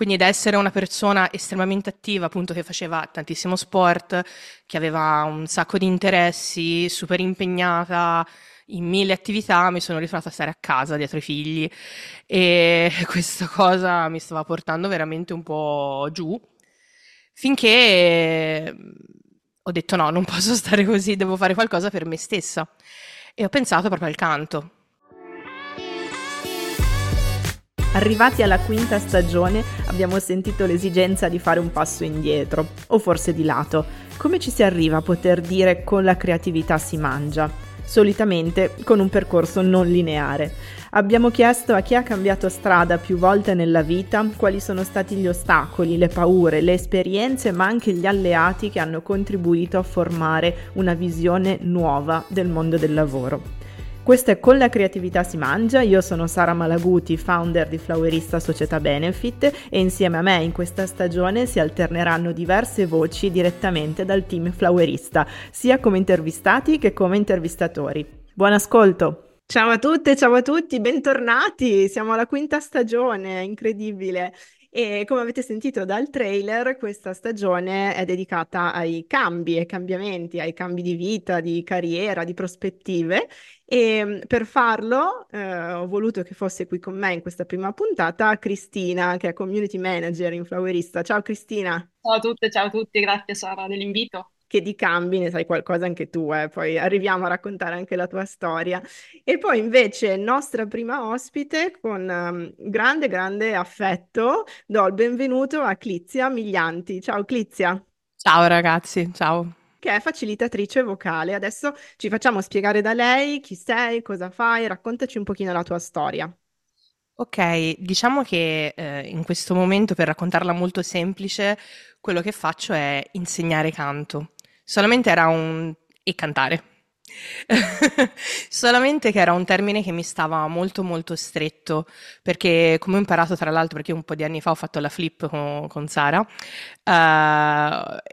Quindi da essere una persona estremamente attiva, appunto, che faceva tantissimo sport, che aveva un sacco di interessi, super impegnata in mille attività, mi sono ritrovata a stare a casa dietro i figli, e questa cosa mi stava portando veramente un po' giù, finché ho detto no, non posso stare così, devo fare qualcosa per me stessa, e ho pensato proprio al canto. Arrivati alla quinta stagione abbiamo sentito l'esigenza di fare un passo indietro, o forse di lato. Come ci si arriva a poter dire con la creatività si mangia? Solitamente con un percorso non lineare. Abbiamo chiesto a chi ha cambiato strada più volte nella vita quali sono stati gli ostacoli, le paure, le esperienze, ma anche gli alleati che hanno contribuito a formare una visione nuova del mondo del lavoro. Questo è Con la creatività si mangia, io sono Sara Malaguti, founder di Flowerista Società Benefit, e insieme a me in questa stagione si alterneranno diverse voci direttamente dal team Flowerista, sia come intervistati che come intervistatori. Buon ascolto! Ciao a tutte, ciao a tutti, bentornati! Siamo alla quinta stagione, incredibile! E come avete sentito dal trailer, questa stagione è dedicata ai cambi, ai cambiamenti, ai cambi di vita, di carriera, di prospettive, e per farlo ho voluto che fosse qui con me in questa prima puntata Cristina, che è community manager in Flowerista. Ciao Cristina! Ciao a tutti, grazie Sara dell'invito. Che di cambi ne sai qualcosa anche tu, poi arriviamo a raccontare anche la tua storia. E poi invece nostra prima ospite, con grande affetto, do il benvenuto a Clizia Miglianti. Ciao Clizia. Ciao ragazzi, ciao. Che è facilitatrice vocale. Adesso ci facciamo spiegare da lei chi sei, cosa fai, raccontaci un pochino la tua storia. Ok, diciamo che in questo momento, per raccontarla molto semplice, quello che faccio è insegnare canto. E cantare. Solamente che era un termine che mi stava molto stretto, perché come ho imparato, tra l'altro, perché un po' di anni fa ho fatto la Flip con Sara,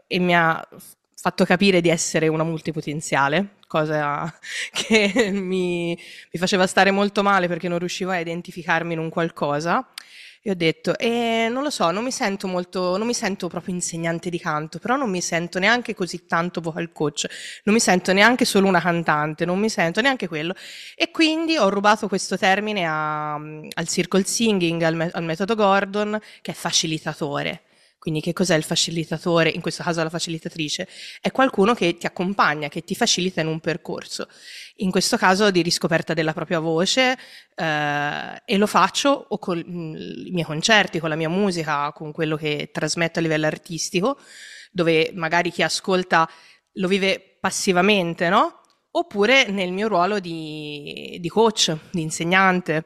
e mi ha fatto capire di essere una multipotenziale, cosa che mi faceva stare molto male perché non riuscivo a identificarmi in un qualcosa. E ho detto, non lo so, non mi sento proprio insegnante di canto, però non mi sento neanche così tanto vocal coach, non mi sento neanche solo una cantante, non mi sento neanche quello. E quindi ho rubato questo termine al Circle Singing, al metodo Gordon, che è facilitatore. Quindi che cos'è il facilitatore? In questo caso la facilitatrice è qualcuno che ti accompagna, che ti facilita in un percorso. In questo caso di riscoperta della propria voce, e lo faccio o con i miei concerti, con la mia musica, con quello che trasmetto a livello artistico, dove magari chi ascolta lo vive passivamente, no? Oppure nel mio ruolo di coach, di insegnante.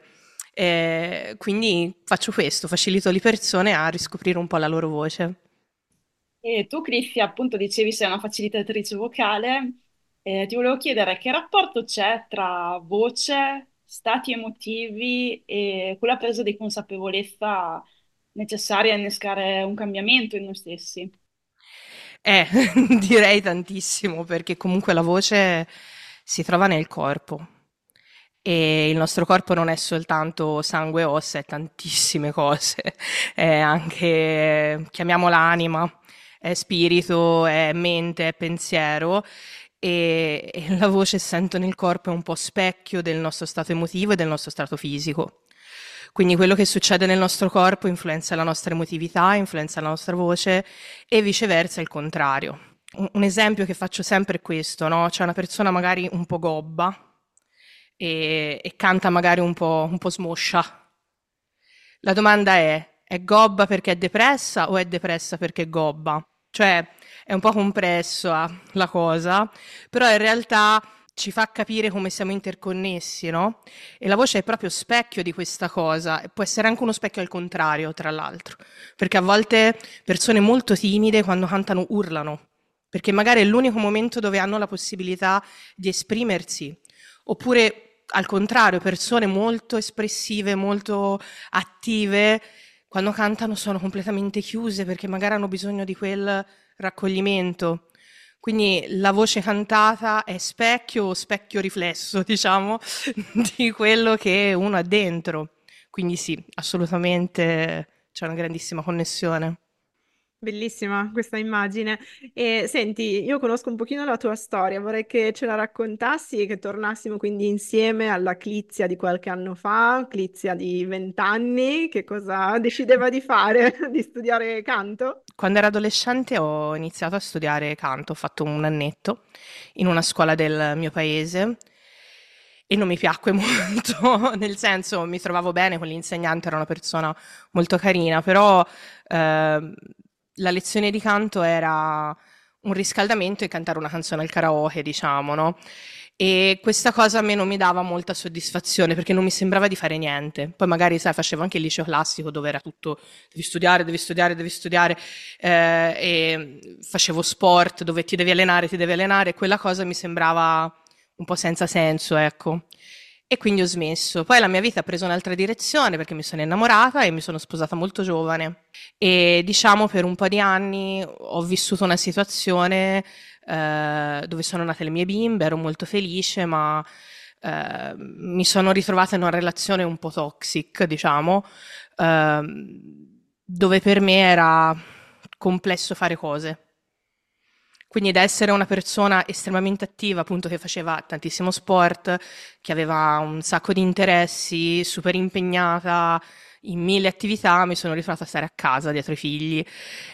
Quindi faccio questo, facilito le persone a riscoprire un po' la loro voce. E tu, Clizia, appunto dicevi sei una facilitatrice vocale, ti volevo chiedere che rapporto c'è tra voce, stati emotivi e quella presa di consapevolezza necessaria a innescare un cambiamento in noi stessi? Direi tantissimo, perché comunque la voce si trova nel corpo. E il nostro corpo non è soltanto sangue e ossa, è tantissime cose, è anche, chiamiamola anima, è spirito, è mente, è pensiero, e la voce, sento nel corpo, è un po' specchio del nostro stato emotivo e del nostro stato fisico. Quindi quello che succede nel nostro corpo influenza la nostra emotività, influenza la nostra voce, e viceversa il contrario. Un esempio che faccio sempre è questo, no? C'è una persona magari un po' gobba, e canta magari un po' smoscia. La domanda è gobba perché è depressa o è depressa perché è gobba? Cioè è un po' compressa la cosa, però in realtà ci fa capire come siamo interconnessi, no? E la voce è proprio specchio di questa cosa, e può essere anche uno specchio al contrario, tra l'altro, perché a volte persone molto timide quando cantano urlano, perché magari è l'unico momento dove hanno la possibilità di esprimersi. Oppure, al contrario, persone molto espressive, molto attive, quando cantano sono completamente chiuse perché magari hanno bisogno di quel raccoglimento. Quindi la voce cantata è specchio riflesso, diciamo, di quello che uno ha dentro. Quindi sì, assolutamente c'è una grandissima connessione. Bellissima questa immagine. E senti, io conosco un pochino la tua storia, vorrei che ce la raccontassi e che tornassimo quindi insieme alla Clizia di qualche anno fa, Clizia di 20 anni, che cosa decideva di fare? Di studiare canto? Quando ero adolescente ho iniziato a studiare canto, ho fatto un annetto in una scuola del mio paese e non mi piacque molto, nel senso mi trovavo bene con l'insegnante, era una persona molto carina, però... la lezione di canto era un riscaldamento e cantare una canzone al karaoke, diciamo, no? E questa cosa a me non mi dava molta soddisfazione perché non mi sembrava di fare niente. Poi magari, sai, facevo anche il liceo classico dove era tutto devi studiare, e facevo sport dove ti devi allenare, quella cosa mi sembrava un po' senza senso, ecco. E quindi ho smesso. Poi la mia vita ha preso un'altra direzione perché mi sono innamorata e mi sono sposata molto giovane. E diciamo per un po' di anni ho vissuto una situazione dove sono nate le mie bimbe, ero molto felice, ma mi sono ritrovata in una relazione un po' toxic, diciamo, dove per me era complesso fare cose. Quindi da essere una persona estremamente attiva, appunto, che faceva tantissimo sport, che aveva un sacco di interessi, super impegnata in 1000 attività, mi sono ritrovata a stare a casa dietro i figli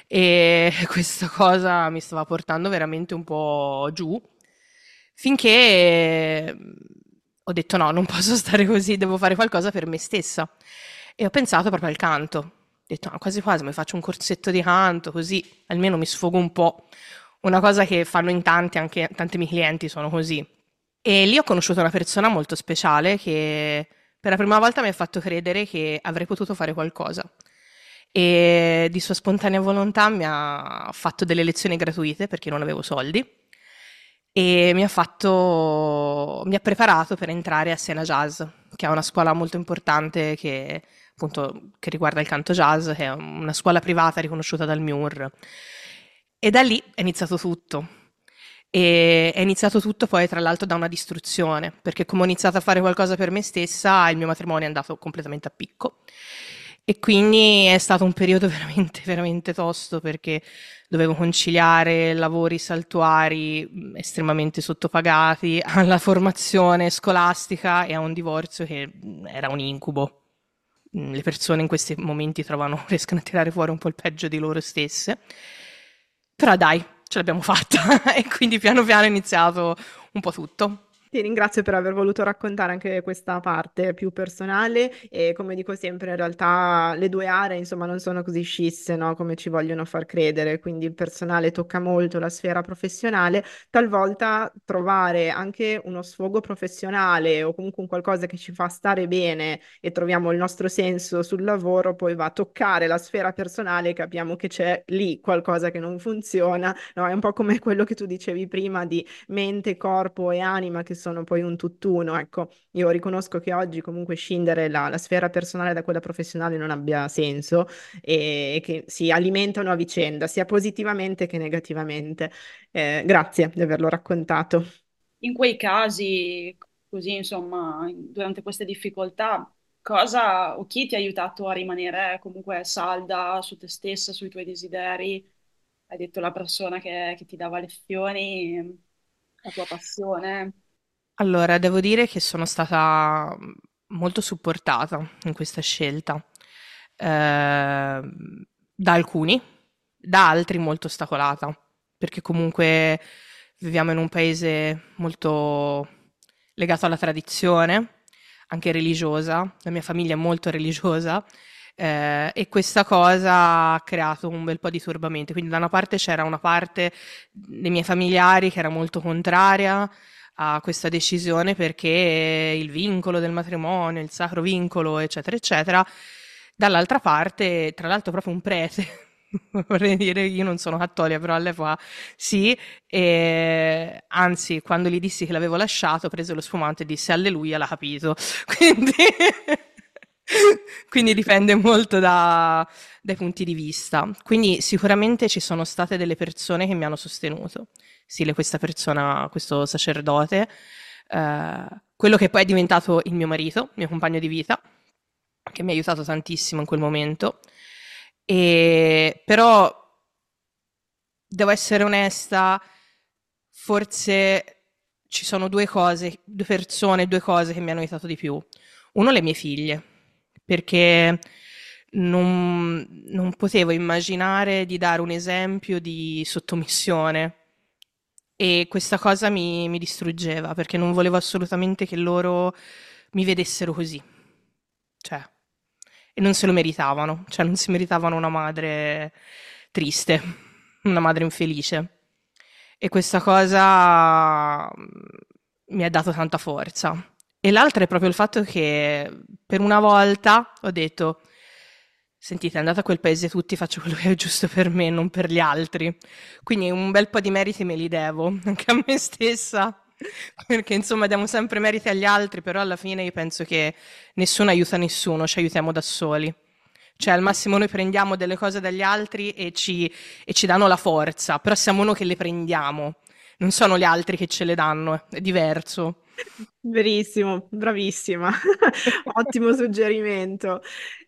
e questa cosa mi stava portando veramente un po' giù, finché ho detto no, non posso stare così, devo fare qualcosa per me stessa. E ho pensato proprio al canto, ho detto no, quasi quasi mi faccio un corsetto di canto, così almeno mi sfogo un po'. Una cosa che fanno in tanti, anche tanti miei clienti sono così. E lì ho conosciuto una persona molto speciale che per la prima volta mi ha fatto credere che avrei potuto fare qualcosa. E di sua spontanea volontà mi ha fatto delle lezioni gratuite perché non avevo soldi e mi ha preparato per entrare a Siena Jazz, che è una scuola molto importante che appunto che riguarda il canto jazz, che è una scuola privata riconosciuta dal MIUR. E da lì è iniziato tutto, e è iniziato tutto poi tra l'altro da una distruzione, perché come ho iniziato a fare qualcosa per me stessa, il mio matrimonio è andato completamente a picco, e quindi è stato un periodo veramente, veramente tosto, perché dovevo conciliare lavori saltuari estremamente sottopagati, alla formazione scolastica e a un divorzio che era un incubo. Le persone in questi momenti riescono a tirare fuori un po' il peggio di loro stesse. Però dai, ce l'abbiamo fatta e quindi piano piano è iniziato un po' tutto. Ti ringrazio per aver voluto raccontare anche questa parte più personale e come dico sempre in realtà le due aree insomma non sono così scisse, no? Come ci vogliono far credere, quindi il personale tocca molto la sfera professionale, talvolta trovare anche uno sfogo professionale o comunque un qualcosa che ci fa stare bene e troviamo il nostro senso sul lavoro poi va a toccare la sfera personale e capiamo che c'è lì qualcosa che non funziona, no? È un po' come quello che tu dicevi prima di mente, corpo e anima che sono poi un tutt'uno, ecco, io riconosco che oggi comunque scindere la sfera personale da quella professionale non abbia senso e che si alimentano a vicenda, sia positivamente che negativamente. Grazie di averlo raccontato. In quei casi, così insomma, durante queste difficoltà, cosa o chi ti ha aiutato a rimanere comunque salda su te stessa, sui tuoi desideri? Hai detto la persona che ti dava lezioni, la tua passione... Allora, devo dire che sono stata molto supportata in questa scelta, da alcuni, da altri molto ostacolata, perché comunque viviamo in un paese molto legato alla tradizione, anche religiosa, la mia famiglia è molto religiosa, e questa cosa ha creato un bel po' di turbamento, quindi da una parte c'era una parte dei miei familiari che era molto contraria a questa decisione perché il vincolo del matrimonio, il sacro vincolo, eccetera, eccetera. Dall'altra parte, tra l'altro proprio un prete, vorrei dire, io non sono cattolica, però all'epoca sì, e anzi, quando gli dissi che l'avevo lasciato, prese lo sfumante e disse alleluia, l'ha capito. Quindi, quindi dipende molto dai punti di vista. Quindi sicuramente ci sono state delle persone che mi hanno sostenuto. Sì, questa persona, questo sacerdote, quello che poi è diventato il mio marito, mio compagno di vita, che mi ha aiutato tantissimo in quel momento, Però devo essere onesta, forse ci sono due persone, due cose che mi hanno aiutato di più. Uno, le mie figlie, perché non potevo immaginare di dare un esempio di sottomissione, e questa cosa mi distruggeva, perché non volevo assolutamente che loro mi vedessero così, cioè, e non se lo meritavano, cioè non si meritavano una madre triste, una madre infelice, e questa cosa mi ha dato tanta forza. E l'altra è proprio il fatto che per una volta ho detto: sentite, andate a quel paese tutti, faccio quello che è giusto per me, non per gli altri. Quindi un bel po' di meriti me li devo, anche a me stessa, perché insomma diamo sempre meriti agli altri, però alla fine io penso che nessuno aiuta nessuno, ci aiutiamo da soli. Cioè al massimo noi prendiamo delle cose dagli altri e ci danno la forza, però siamo noi che le prendiamo, non sono gli altri che ce le danno, è diverso. Verissimo, bravissima, ottimo suggerimento.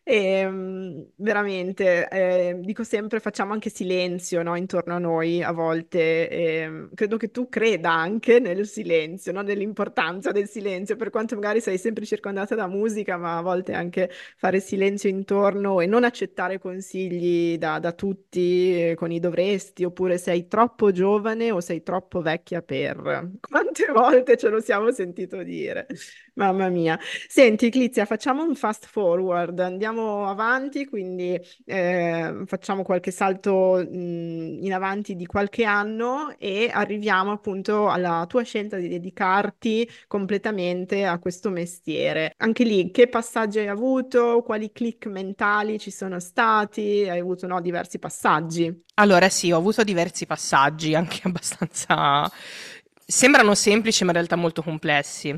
Veramente, dico sempre, facciamo anche silenzio, no, intorno a noi a volte. Credo che tu creda anche nel silenzio, no? Nell'importanza del silenzio, per quanto magari sei sempre circondata da musica, ma a volte anche fare silenzio intorno e non accettare consigli da tutti, con i dovresti, oppure sei troppo giovane o sei troppo vecchia per... Quante volte ce lo siamo sentito dire, mamma mia. Senti Clizia, facciamo un fast forward, andiamo avanti, quindi facciamo qualche salto in avanti di qualche anno e arriviamo appunto alla tua scelta di dedicarti completamente a questo mestiere. Anche lì, che passaggi hai avuto, quali click mentali ci sono stati, hai avuto, no, diversi passaggi? Allora sì, ho avuto diversi passaggi, anche abbastanza... Sembrano semplici, ma in realtà molto complessi.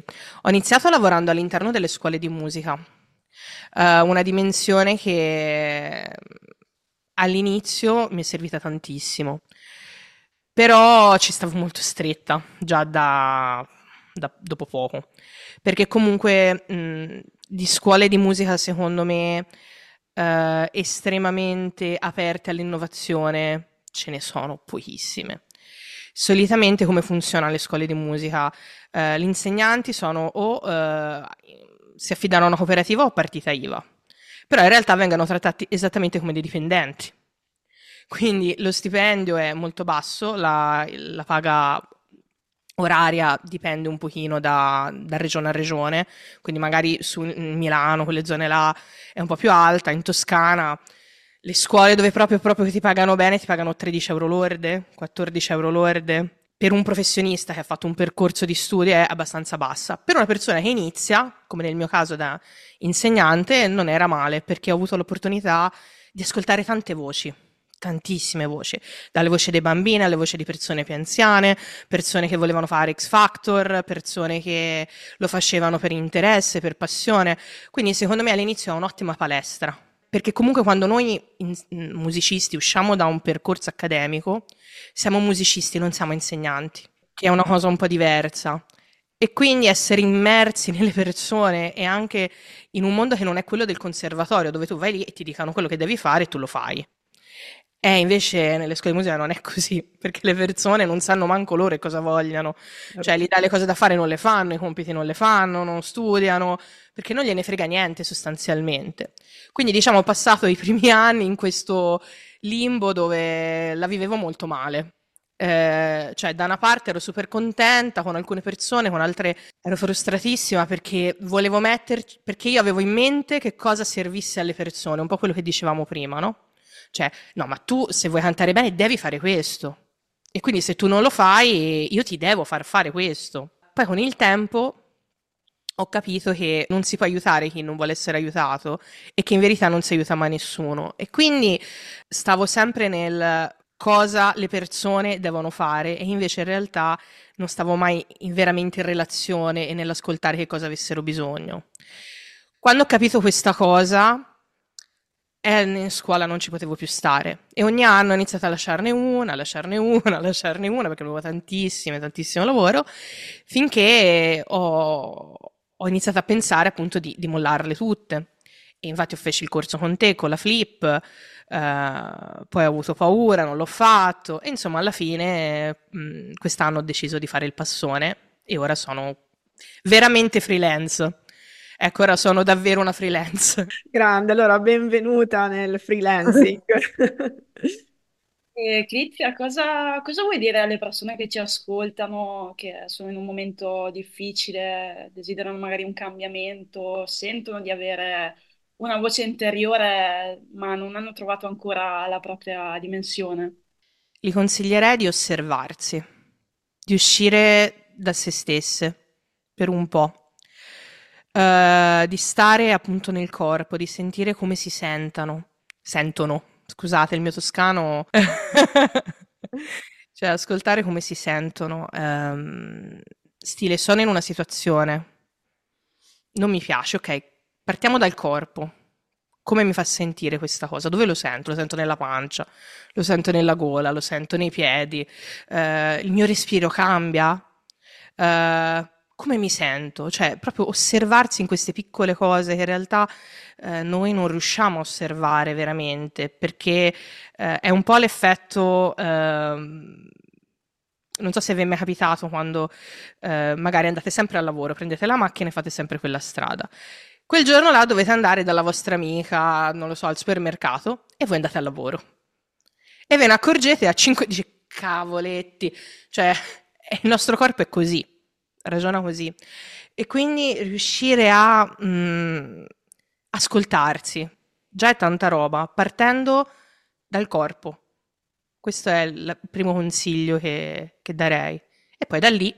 Ho iniziato lavorando all'interno delle scuole di musica, una dimensione che all'inizio mi è servita tantissimo, però ci stavo molto stretta già dopo poco, perché comunque di scuole di musica, secondo me, estremamente aperte all'innovazione ce ne sono pochissime. Solitamente come funzionano le scuole di musica? Gli insegnanti sono o si affidano a una cooperativa o partita IVA, però in realtà vengono trattati esattamente come dei dipendenti, quindi lo stipendio è molto basso, la paga oraria dipende un pochino da regione a regione, quindi magari su Milano, quelle zone là, è un po' più alta, in Toscana... Le scuole dove proprio ti pagano bene ti pagano 13 euro lorde, 14 euro lorde. Per un professionista che ha fatto un percorso di studi è abbastanza bassa. Per una persona che inizia, come nel mio caso da insegnante, non era male, perché ho avuto l'opportunità di ascoltare tante voci, tantissime voci, dalle voci dei bambini alle voci di persone più anziane, persone che volevano fare X Factor, persone che lo facevano per interesse, per passione. Quindi secondo me all'inizio è un'ottima palestra. Perché comunque quando noi musicisti usciamo da un percorso accademico, siamo musicisti, non siamo insegnanti, che è una cosa un po' diversa. E quindi essere immersi nelle persone e anche in un mondo che non è quello del conservatorio, dove tu vai lì e ti dicono quello che devi fare e tu lo fai. E invece nelle scuole di musica non è così, perché le persone non sanno manco loro cosa vogliano. Cioè gli dai le cose da fare, non le fanno, i compiti non le fanno, non studiano, perché non gliene frega niente sostanzialmente. Quindi diciamo ho passato i primi anni in questo limbo dove la vivevo molto male. Cioè da una parte ero super contenta con alcune persone, con altre ero frustratissima perché volevo metterci, perché io avevo in mente che cosa servisse alle persone, un po' quello che dicevamo prima, no? Cioè, no, ma tu se vuoi cantare bene devi fare questo, e quindi se tu non lo fai io ti devo far fare questo. Poi con il tempo ho capito che non si può aiutare chi non vuole essere aiutato e che in verità non si aiuta mai nessuno, e quindi stavo sempre nel cosa le persone devono fare e invece in realtà non stavo mai veramente in relazione e nell'ascoltare che cosa avessero bisogno. Quando ho capito questa cosa... in scuola non ci potevo più stare e ogni anno ho iniziato a lasciarne una, perché avevo tantissimo lavoro, finché ho iniziato a pensare appunto di mollarle tutte. E infatti ho feci il corso con te, con la Flip, poi ho avuto paura, non l'ho fatto, e insomma alla fine quest'anno ho deciso di fare il passone e ora sono veramente freelance. Ecco, ora sono davvero una freelance. Grande, allora benvenuta nel freelancing. Clizia, cosa vuoi dire alle persone che ci ascoltano, che sono in un momento difficile, desiderano magari un cambiamento, sentono di avere una voce interiore ma non hanno trovato ancora la propria dimensione? Gli consiglierei di osservarsi, di uscire da se stesse per un po', di stare appunto nel corpo, di sentire come si sentono. Scusate, il mio toscano, cioè ascoltare come si sentono, stile sono in una situazione, non mi piace, ok, partiamo dal corpo, come mi fa sentire questa cosa, dove lo sento? Lo sento nella pancia, lo sento nella gola, lo sento nei piedi, il mio respiro cambia, come mi sento? Cioè proprio osservarsi in queste piccole cose che in realtà noi non riusciamo a osservare veramente, perché è un po' l'effetto, non so se vi è mai capitato quando magari andate sempre al lavoro, prendete la macchina e fate sempre quella strada. Quel giorno là dovete andare dalla vostra amica, non lo so, al supermercato e voi andate al lavoro. E ve ne accorgete a 5, dice, cavoletti, cioè il nostro corpo è così. Ragiona così, e quindi riuscire a ascoltarsi già è tanta roba, partendo dal corpo. Questo è il primo consiglio che darei, e poi da lì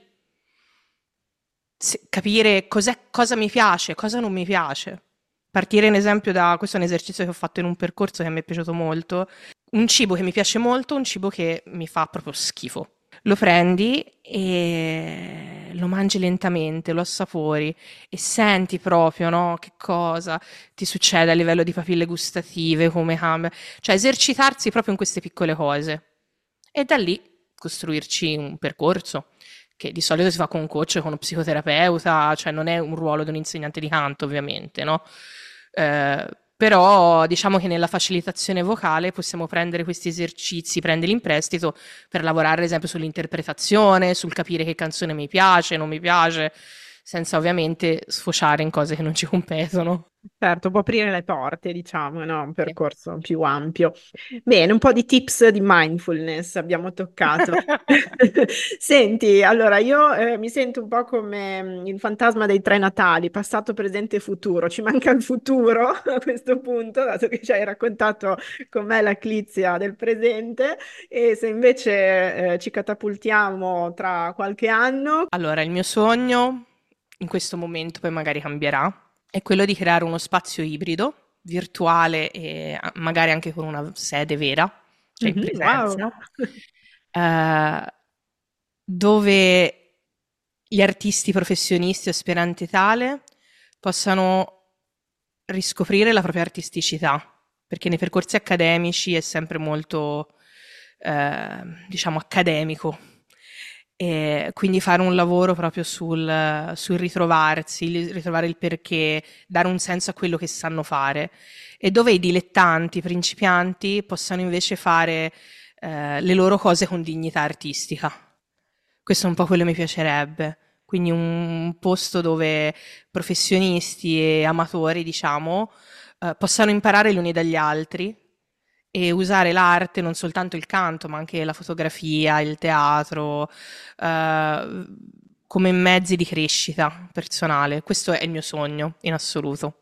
capire cosa mi piace, cosa non mi piace. Partire, ad esempio, da questo è un esercizio che ho fatto in un percorso che mi è piaciuto molto: un cibo che mi piace molto, un cibo che mi fa proprio schifo. Lo prendi e lo mangi lentamente, lo assapori e senti proprio, no, che cosa ti succede a livello di papille gustative, come cambia. Cioè esercitarsi proprio in queste piccole cose e da lì costruirci un percorso che di solito si fa con un coach, con uno psicoterapeuta, cioè non è un ruolo di un insegnante di canto ovviamente, no? Però diciamo che nella facilitazione vocale possiamo prendere questi esercizi, prenderli in prestito per lavorare ad esempio sull'interpretazione, sul capire che canzone mi piace, non mi piace, senza ovviamente sfociare in cose che non ci competono. Certo, può aprire le porte, diciamo, no? Un percorso più ampio. Bene, un po' di tips di mindfulness abbiamo toccato. Senti, allora io mi sento un po' come il fantasma dei tre Natali, passato, presente e futuro. Ci manca il futuro a questo punto, dato che ci hai raccontato con me la Clizia del presente, e se invece ci catapultiamo tra qualche anno. Allora, il mio sogno in questo momento poi magari cambierà, è quello di creare uno spazio ibrido, virtuale e magari anche con una sede vera, cioè in presenza, wow. Dove gli artisti professionisti o aspiranti tale possano riscoprire la propria artisticità, perché nei percorsi accademici è sempre molto, diciamo, accademico. E quindi fare un lavoro proprio sul ritrovarsi, ritrovare il perché, dare un senso a quello che sanno fare, e dove i dilettanti, i principianti possano invece fare le loro cose con dignità artistica. Questo è un po' quello che mi piacerebbe, quindi un posto dove professionisti e amatori, diciamo, possano imparare gli uni dagli altri e usare l'arte, non soltanto il canto, ma anche la fotografia, il teatro, come mezzi di crescita personale. Questo è il mio sogno, in assoluto.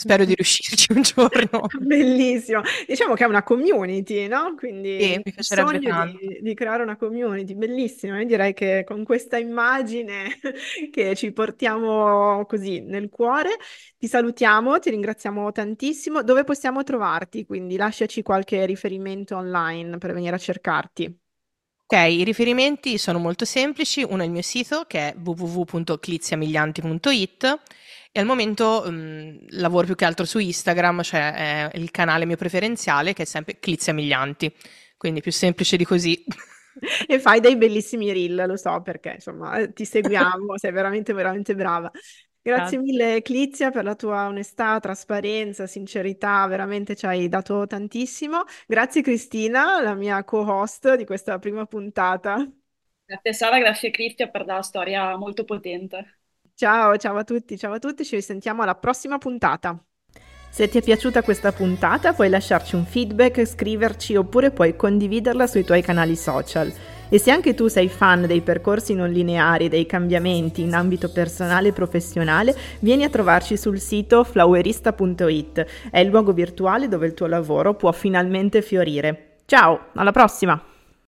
Spero di riuscirci un giorno. Bellissimo. Diciamo che è una community, no? Quindi sì, mi piacerebbe tanto. Di creare una community, bellissimo. Io direi che con questa immagine che ci portiamo così nel cuore, ti salutiamo, ti ringraziamo tantissimo. Dove possiamo trovarti? Quindi lasciaci qualche riferimento online per venire a cercarti. Ok, i riferimenti sono molto semplici. Uno è il mio sito, che è www.cliziamiglianti.it. E al momento lavoro più che altro su Instagram, cioè il canale mio preferenziale, che è sempre Clizia Miglianti, quindi più semplice di così. E fai dei bellissimi reel, lo so, perché insomma ti seguiamo, sei veramente brava. Grazie Ciao. mille Clizia per la tua onestà, trasparenza, sincerità, veramente ci hai dato tantissimo. Grazie Cristina, la mia co-host di questa prima puntata. Grazie Sara, grazie Cristia per la storia molto potente. Ciao, ciao a tutti, ci risentiamo alla prossima puntata. Se ti è piaciuta questa puntata puoi lasciarci un feedback, scriverci oppure puoi condividerla sui tuoi canali social. E se anche tu sei fan dei percorsi non lineari, dei cambiamenti in ambito personale e professionale, vieni a trovarci sul sito flowerista.it. È il luogo virtuale dove il tuo lavoro può finalmente fiorire. Ciao, alla prossima!